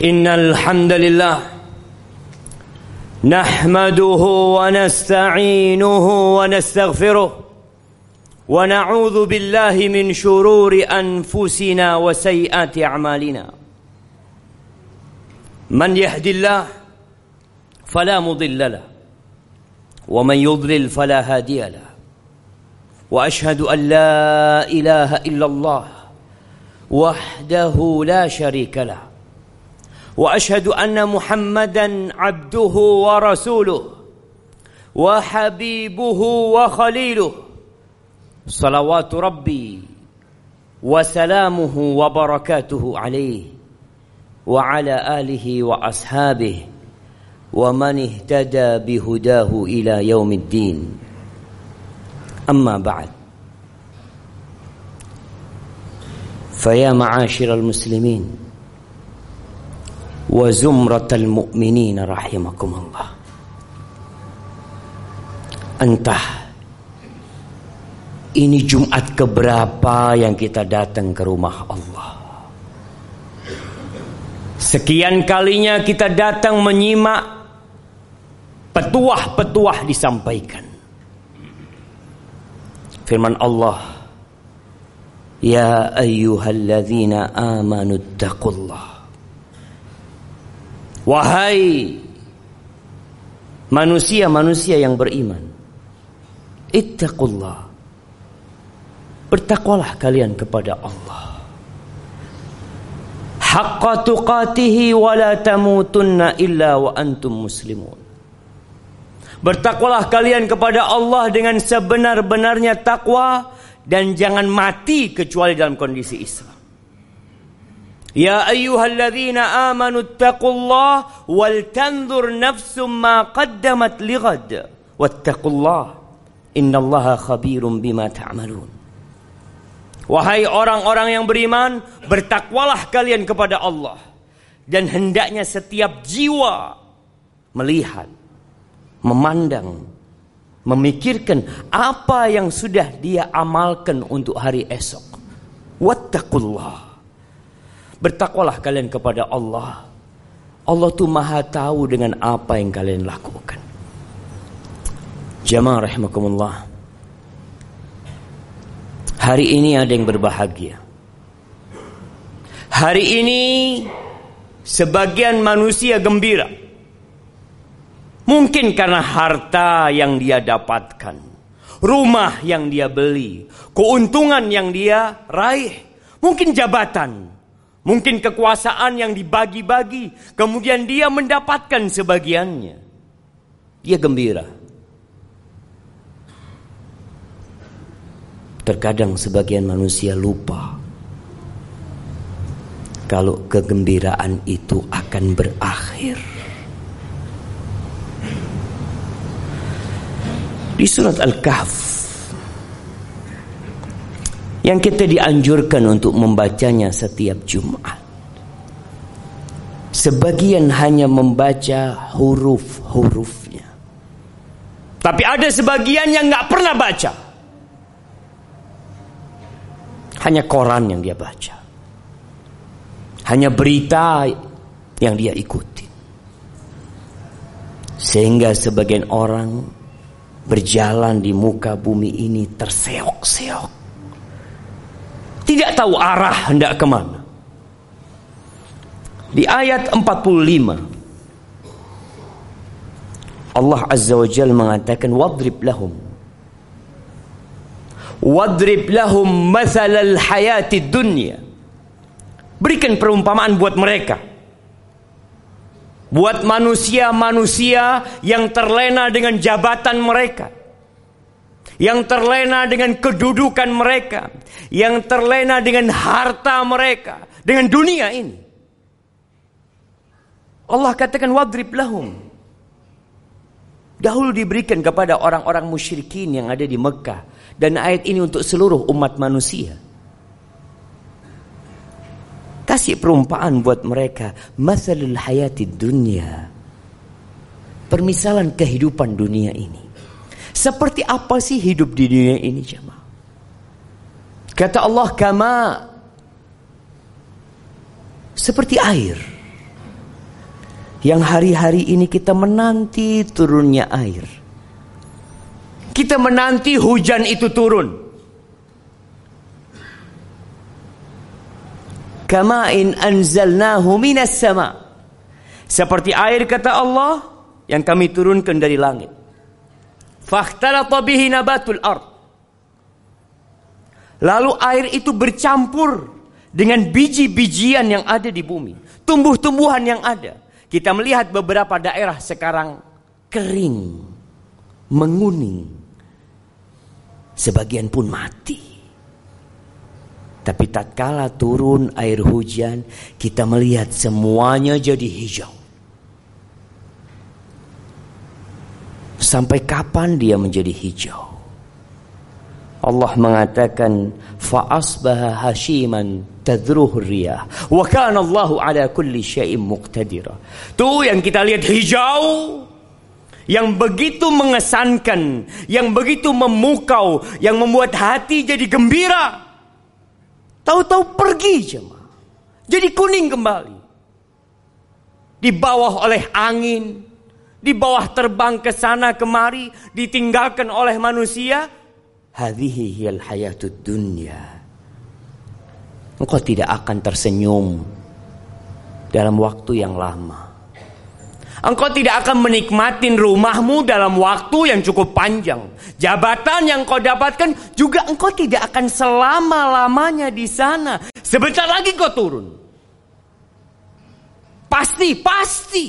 Innal hamdalillah nahmaduhu wa nasta'inuhu wa nastaghfiruh wa na'udzu billahi min shururi anfusina wa sayyiati a'malina. Man yahdillah fala mudilla lahu wa man yudlil fala hadiya lahu. Wa ashhadu an la ilaha illallah wahdahu la syarika lah. Wa ashhadu anna Muhammadan abduhu wa rasuluh wa habibuhu wa khaliluh. Salawatu rabbi wa salamuhu wa barakatuhu alaihi wa ala alihi wa ashabihi wa man ihtada bihudahu ila yaumiddin. Amma ba'd. Faya ma'asyiral muslimin wa zumratal mu'minina rahimakumullah. Entah ini Jumat keberapa yang kita datang ke rumah Allah. Sekian kalinya kita datang menyimak petuah-petuah disampaikan. Firman Allah, ya ayyuhalladzina amanu taqullah. Wahai manusia-manusia yang beriman, ittaqullah, bertakwalah kalian kepada Allah. Haqqa tuqatihi wa la tamutunna illa wa antum muslimun. Bertakwalah kalian kepada Allah dengan sebenar-benarnya takwa dan jangan mati kecuali dalam kondisi Islam. Ya ayyuhalladzina amanu ittaqullaha wal tanzur nafsum ma qaddamat lighad wattaqullaha innallaha khabirum bima ta'malun. Wahai orang-orang yang beriman, bertakwalah kalian kepada Allah dan hendaknya setiap jiwa melihat, memandang, memikirkan apa yang sudah dia amalkan untuk hari esok. Wattaqullaha, bertakwalah kalian kepada Allah. Allah tuh maha tahu dengan apa yang kalian lakukan. Jamaah rahimakumullah, hari ini ada yang berbahagia. Hari ini sebagian manusia gembira, mungkin karena harta yang dia dapatkan, rumah yang dia beli, keuntungan yang dia raih, mungkin jabatan, mungkin kekuasaan yang dibagi-bagi, kemudian dia mendapatkan sebagiannya. Dia gembira. Terkadang sebagian manusia lupa kalau kegembiraan itu akan berakhir. Di surat Al-Kahf yang kita dianjurkan untuk membacanya setiap Jumat, sebagian hanya membaca huruf-hurufnya, tapi ada sebagian yang gak pernah baca, hanya koran yang dia baca, hanya berita yang dia ikuti, sehingga sebagian orang berjalan di muka bumi ini terseok-seok, tidak tahu arah hendak kemana. Di ayat 45 Allah Azza wa Jalla mengatakan, Wadrib lahum mathalal hayati dunya. Berikan perumpamaan buat mereka, buat manusia-manusia yang terlena dengan jabatan mereka, yang terlena dengan kedudukan mereka, yang terlena dengan harta mereka, dengan dunia ini. Allah katakan wadrib lahum. Dahulu diberikan kepada orang-orang musyrikin yang ada di Mekah, dan ayat ini untuk seluruh umat manusia. Kasih perumpamaan buat mereka, mathalul hayatid dunya, permisalan kehidupan dunia ini. Seperti apa sih hidup di dunia ini, jemaah? Kata Allah, kama, seperti air. yang hari-hari ini kita menanti turunnya air. Kita menanti hujan itu turun. Kama'in anzalnahu minas sama. Seperti air, kata Allah, yang kami turunkan dari langit. Fakhtalata bihi nabatul ard. Lalu air itu bercampur dengan biji-bijian yang ada di bumi, tumbuh-tumbuhan yang ada. Kita melihat beberapa daerah sekarang kering, menguning, sebagian pun mati. Tapi tatkala turun air hujan, kita melihat semuanya jadi hijau. Sampai kapan dia menjadi hijau? Allah mengatakan fa'asbaha hashiman tadruhu riyah wa kana Allahu ala kulli syai'in muqtadira. Tuh yang kita lihat hijau, yang begitu mengesankan, yang begitu memukau, yang membuat hati jadi gembira. Tahu-tahu pergi jemaah. Jadi kuning kembali. Di bawah oleh angin, di bawah terbang ke sana kemari, ditinggalkan oleh manusia. Hadhihi hiyal hayatud dunya. Engkau tidak akan tersenyum dalam waktu yang lama. Engkau tidak akan menikmatin rumahmu dalam waktu yang cukup panjang. Jabatan yang kau dapatkan juga engkau tidak akan selama-lamanya di sana. Sebentar lagi kau turun. Pasti.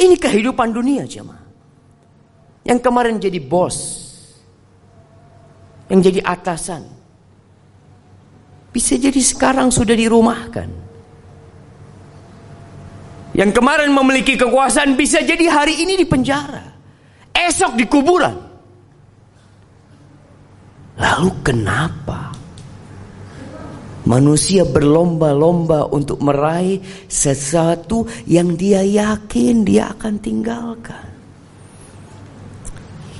Ini kehidupan dunia jemaah. Yang kemarin jadi bos, yang jadi atasan, bisa jadi sekarang sudah dirumahkan. Yang kemarin memiliki kekuasaan, bisa jadi hari ini di penjara, esok di kuburan. Lalu kenapa manusia berlomba-lomba untuk meraih sesuatu yang dia yakin dia akan tinggalkan?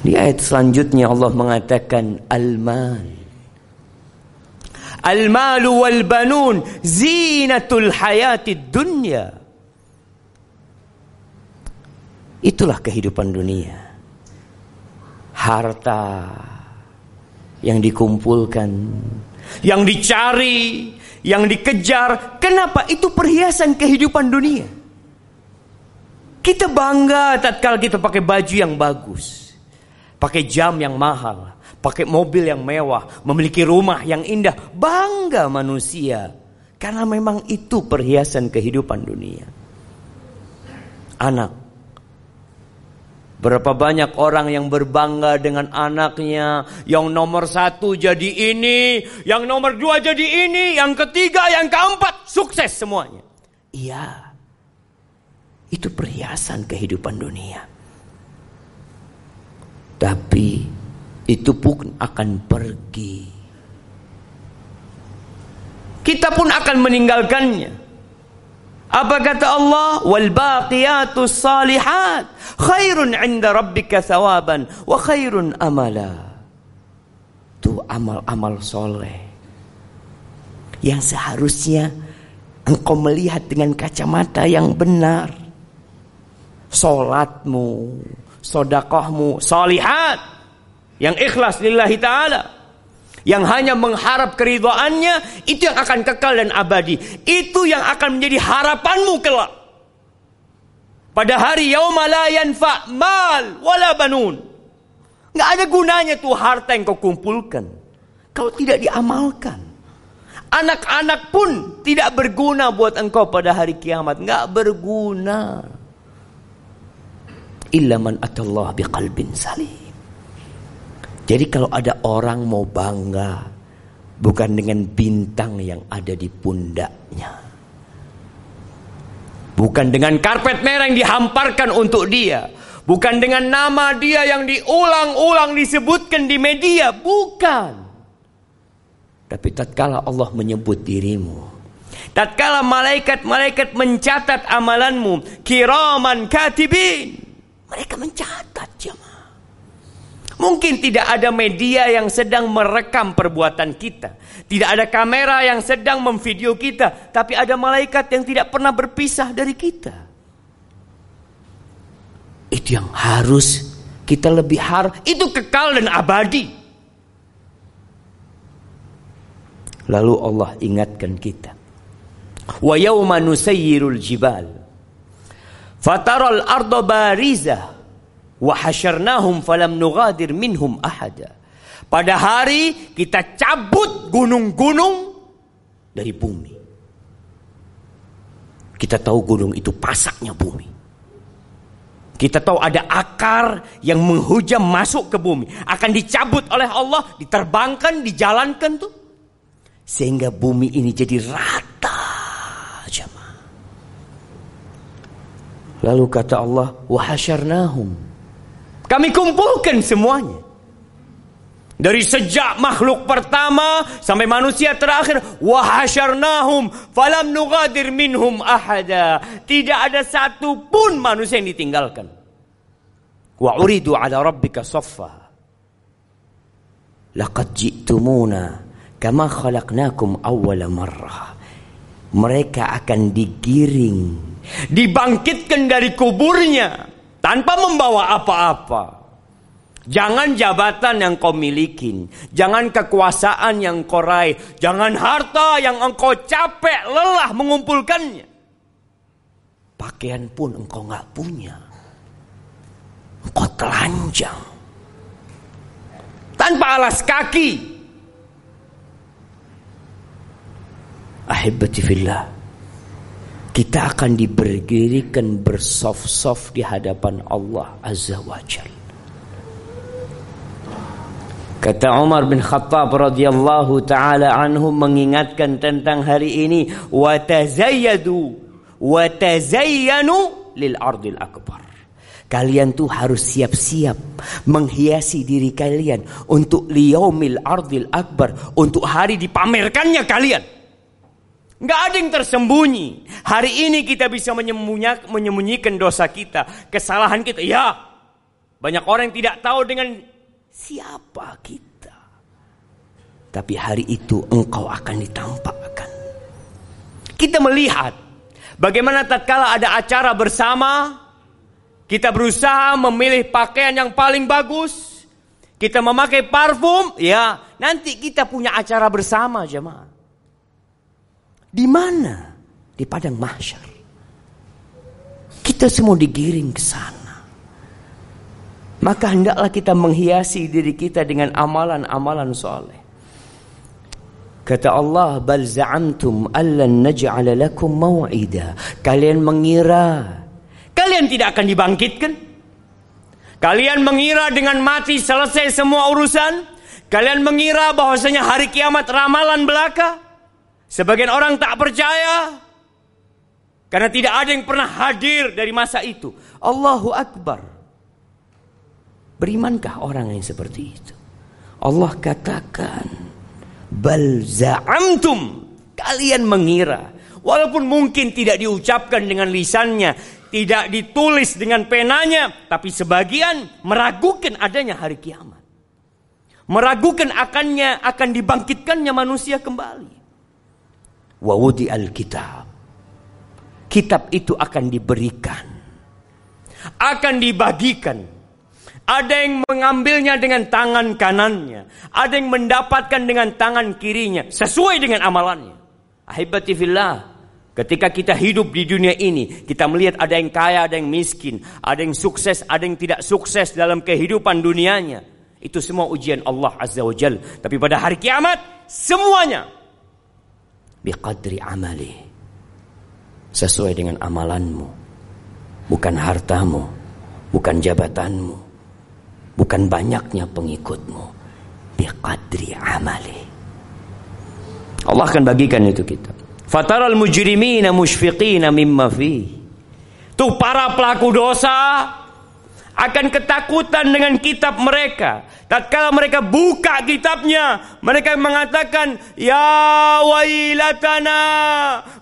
Di ayat selanjutnya Allah mengatakan al-mal. Al-malu wal banun zinatul hayatid dunya. Itulah kehidupan dunia. Harta yang dikumpulkan, yang dicari, yang dikejar. Kenapa? Itu perhiasan kehidupan dunia. Kita bangga tatkala kita pakai baju yang bagus, pakai jam yang mahal, pakai mobil yang mewah, memiliki rumah yang indah. Bangga manusia, karena memang itu perhiasan kehidupan dunia. Anak. Berapa banyak orang yang berbangga dengan anaknya. Yang nomor 1 jadi ini, yang nomor 2 jadi ini, yang ketiga, yang keempat. Sukses semuanya. Iya, itu perhiasan kehidupan dunia. Tapi itu pun akan pergi. Kita pun akan meninggalkannya. Apa kata Allah? Wal baqiyatus salihat khairun 'inda rabbika thawaban wa khairun amala. Itu amal-amal soleh yang seharusnya engkau melihat dengan kacamata yang benar. Salatmu, sodakohmu, salihat, yang ikhlas lillahi ta'ala, yang hanya mengharap keridhaannya, itu yang akan kekal dan abadi. Itu yang akan menjadi harapanmu kelak pada hari yauma la yanfa mal wala banun. Gak ada gunanya tuh harta yang kau kumpulkan kalau tidak diamalkan. Anak-anak pun tidak berguna buat engkau pada hari kiamat. Gak berguna. Illa man atallah biqalbin salim. Jadi kalau ada orang mau bangga, bukan dengan bintang yang ada di pundaknya, bukan dengan karpet merah yang dihamparkan untuk dia, bukan dengan nama dia yang diulang-ulang disebutkan di media, bukan. Tapi tatkala Allah menyebut dirimu, tatkala malaikat-malaikat mencatat amalanmu, kiraman katibin, mereka mencatat jemaah. Mungkin tidak ada media yang sedang merekam perbuatan kita, tidak ada kamera yang sedang memvideo kita, tapi ada malaikat yang tidak pernah berpisah dari kita. yang harus kita lebih harap, itu kekal dan abadi. Lalu Allah ingatkan kita. Wa yauma nusayyirul jibal fataral arda barizah wa hasyarnahum falam nughadir minhum ahada. Pada hari kita cabut gunung-gunung dari bumi. Kita tahu gunung itu pasaknya bumi. Kita tahu ada akar yang menghujam masuk ke bumi. Akan dicabut oleh Allah, diterbangkan, dijalankan tuh. Sehingga bumi ini jadi rata. Jemaah. Lalu kata Allah, wa hasyarnahum. Kami kumpulkan semuanya. Dari sejak makhluk pertama sampai manusia terakhir, wahasyarnahum falam nughadir minhum ahada. Tidak ada satu pun manusia yang ditinggalkan. Wa uridu ala rabbika saffa. Laqad ji'tumuna kama khalaqnakum awwala marrah. Mereka akan digiring, dibangkitkan dari kuburnya tanpa membawa apa-apa. Jangan jabatan yang kau milikin, jangan kekuasaan yang kau raih, jangan harta yang engkau capek lelah mengumpulkannya. Pakaian pun engkau gak punya. Engkau telanjang, tanpa alas kaki. Ahibbati fillah, kita akan diberdirikan bersof-sof di hadapan Allah Azza wa Jalla. Kata Umar bin Khattab radhiyallahu taala anhu mengingatkan tentang hari ini, wa tazayyadu wa tazayyanu lil ardil akbar. Kalian tuh harus siap-siap menghiasi diri kalian untuk liyaumil ardil akbar, untuk hari dipamerkannya kalian. Enggak ada yang tersembunyi. Hari ini kita bisa menyembunyikan dosa kita, kesalahan kita. Ya. Banyak orang yang tidak tahu dengan siapa kita. Tapi hari itu engkau akan ditampakkan. Kita melihat bagaimana tatkala ada acara bersama, kita berusaha memilih pakaian yang paling bagus, kita memakai parfum. Ya, nanti kita punya acara bersama jemaah. Di mana? Di padang mahsyar. Kita semua digiring ke sana. Maka hendaklah kita menghiasi diri kita dengan amalan-amalan soleh. Kata Allah, bal za'amtum allan naj'ala lakum maw'ida. Kalian mengira kalian tidak akan dibangkitkan. Kalian mengira dengan mati selesai semua urusan. Kalian mengira bahwasanya hari kiamat ramalan belaka. Sebagian orang tak percaya karena tidak ada yang pernah hadir dari masa itu. Allahu Akbar. Berimankah orang yang seperti itu? Allah katakan, bal za'amtum, kalian mengira. Walaupun mungkin tidak diucapkan dengan lisannya, tidak ditulis dengan penanya, tapi sebagian meragukan adanya hari kiamat. Meragukan akan dibangkitkannya manusia kembali. Wa wudi'al kitab. Kitab itu akan diberikan. Akan dibagikan. Ada yang mengambilnya dengan tangan kanannya. Ada yang mendapatkan dengan tangan kirinya. Sesuai dengan amalannya. Ahibati fillah. Ketika kita hidup di dunia ini, kita melihat ada yang kaya, ada yang miskin. Ada yang sukses, ada yang tidak sukses dalam kehidupan dunianya. Itu semua ujian Allah Azza wa Jalla. Tapi pada hari kiamat, semuanya. Biqadri amali. Sesuai dengan amalanmu. Bukan hartamu. Bukan jabatanmu. Bukan banyaknya pengikutmu. Biqadri amali. Allah akan bagikan itu kita. Fataral mujrimina musyfiqina mimma fi. Tuh para pelaku dosa akan ketakutan dengan kitab mereka. Tatkala mereka buka kitabnya, mereka mengatakan, ya wailatana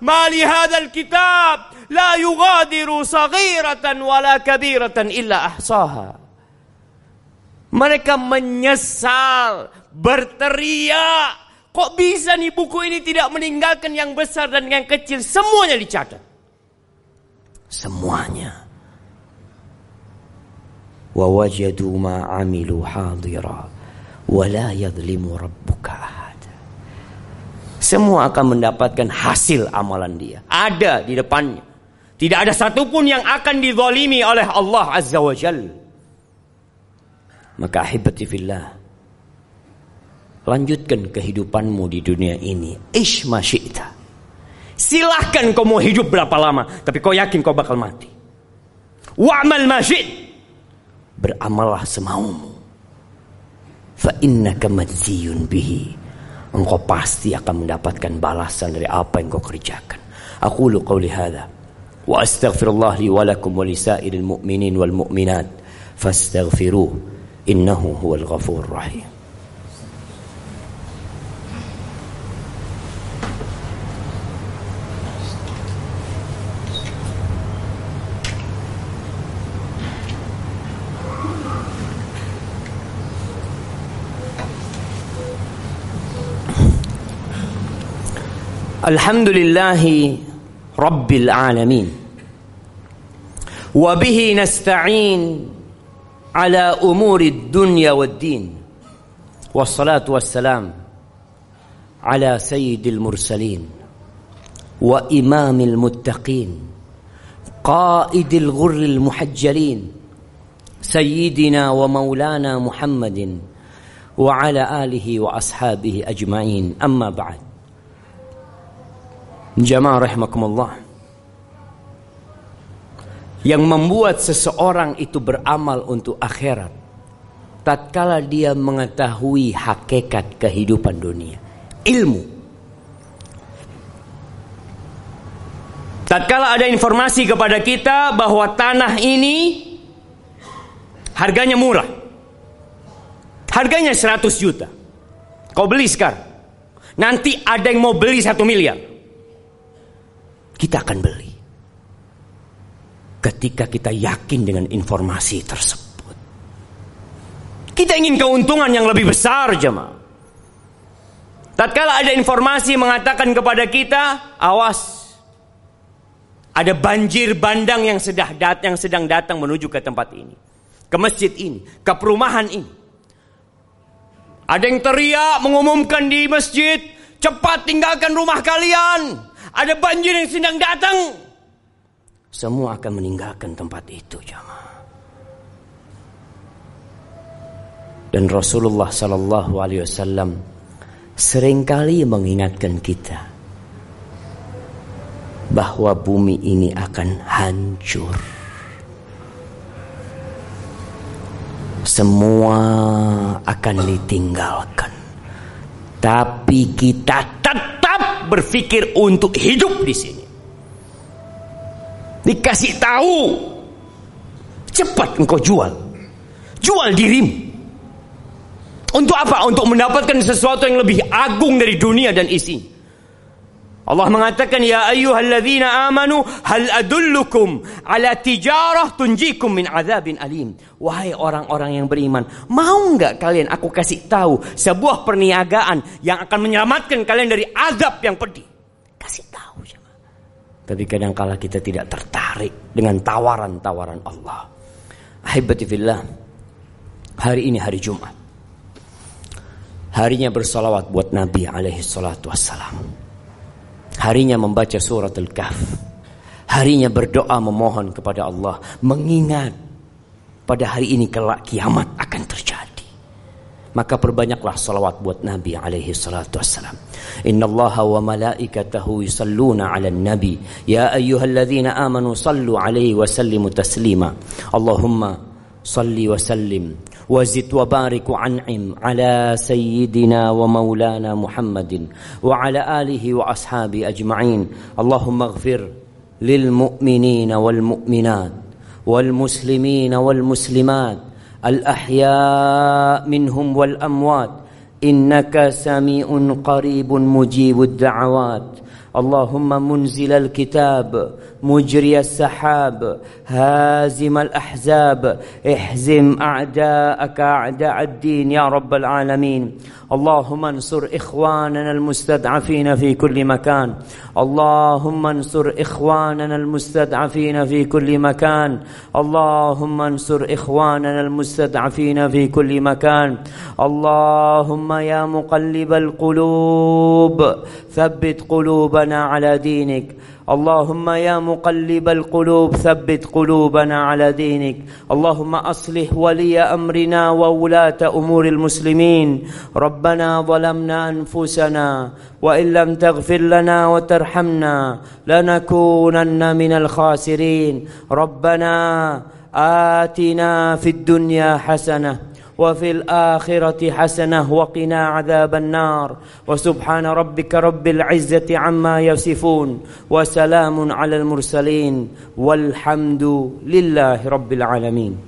ma li hadzal kitab la yughadiru saghiratan wala kabiratan illa ahsaha. Mereka menyesal, berteriak. Kok bisa nih buku ini tidak meninggalkan yang besar dan yang kecil? Semuanya dicatat. Semuanya. وَوَجَدُوا مَا عَمِلُوا حَاضِرًا وَلَا يَظْلِمُ رَبُّكَ أَحَدًا. Semua akan mendapatkan hasil amalan dia, ada di depannya. Tidak ada satupun yang akan dizalimi oleh Allah Azza wa Jalla. Maka ahibati fillah, lanjutkan kehidupanmu di dunia ini. Ish ma syi'ta. Silahkan kau mau hidup berapa lama, tapi kau yakin kau bakal mati. Wa'mal ma syi'ta. Beramalah semaumu. Fa innaka majziyun bihi. Engkau pasti akan mendapatkan balasan dari apa yang kau kerjakan. Aqulu qawli hadza wa astaghfirullah li wa lakum wa lisairil mu'minin wal mu'minat fastaghfiruh innahu huwal ghafurur rahim. Alhamdulillahi Rabbil Alamin. Wabihi nasta'in ala umuri dunya waddin. Wassalatu wassalam ala sayyidil mursalin wa imamil muttaqin qaidil ghurril muhajjalin sayyidina wa maulana Muhammadin wa ala alihi wa ashabihi ajma'in. Amma ba'd. Jamaah rahimakumullah, yang membuat seseorang itu beramal untuk akhirat tatkala dia mengetahui hakikat kehidupan dunia. Ilmu. Tatkala ada informasi kepada kita bahwa tanah ini harganya murah, harganya 100 juta, kau beli sekarang, nanti ada yang mau beli 1 miliar, kita akan beli. Ketika kita yakin dengan informasi tersebut, kita ingin keuntungan yang lebih besar, jemaah. Tatkala ada informasi mengatakan kepada kita, awas, ada banjir bandang yang sedang datang menuju ke tempat ini, ke masjid ini, ke perumahan ini. Ada yang teriak mengumumkan di masjid, cepat tinggalkan rumah kalian, ada banjir yang sedang datang. Semua akan meninggalkan tempat itu, jamaah. Dan Rasulullah sallallahu alaihi wasallam seringkali mengingatkan kita bahwa bumi ini akan hancur. Semua akan ditinggalkan. Tapi kita tetap berpikir untuk hidup di sini. Dikasih tahu, cepat engkau jual dirimu. Untuk apa? Untuk mendapatkan sesuatu yang lebih agung dari dunia dan isinya. Allah mengatakan, ya ayyuhalladzina amanu hal adullukum ala tijarah tunjikum min azabin alim. Wahai orang-orang yang beriman, mau enggak kalian aku kasih tahu sebuah perniagaan yang akan menyelamatkan kalian dari azab yang pedih? Kasih tahu, jemaah. Tapi kadangkala kita tidak tertarik dengan tawaran-tawaran Allah. Ahibati fillah, hari ini hari Jumat, harinya bersalawat buat Nabi alaihi salatu wassalam, harinya membaca surat Al-Kahf, harinya berdoa memohon kepada Allah, mengingat pada hari ini kelak kiamat akan terjadi. Maka perbanyaklah salawat buat Nabi alaihi salatu wassalam. Innallaha wa malaikatahu yusalluna 'alan nabi ya ayyuhalladzina amanu sallu 'alaihi wa sallimu taslima. Allahumma salli wa sallim وزد وبارك وعنعم على سيدنا ومولانا محمد وعلى آله وأصحابه أجمعين. اللهم اغفر للمؤمنين والمؤمنات والمسلمين والمسلمات الأحياء منهم والأموات إنك سميع قريب مجيب الدعوات. اللهم منزل الكتاب مجري السحاب هازم الأحزاب احزم أعداءك أعداء الدين يا رب العالمين اللهم انصر إخواننا المستضعفين في كل مكان اللهم انصر إخواننا المستضعفين في كل مكان اللهم انصر إخواننا المستضعفين في كل مكان اللهم يا مقلب القلوب ثبت قلوبنا على دينك اللهم يا مقلب القلوب ثبت قلوبنا على دينك اللهم أصلح ولي أمرنا وولاة أمور المسلمين ربنا ظلمنا أنفسنا وإن لم تغفر لنا وترحمنا لنكونن من الخاسرين ربنا آتنا في الدنيا حسنة وفي الآخرة حسنة وقنا عذاب النار وسبحان ربك رب العزة عما يصفون وسلام على المرسلين والحمد لله رب العالمين.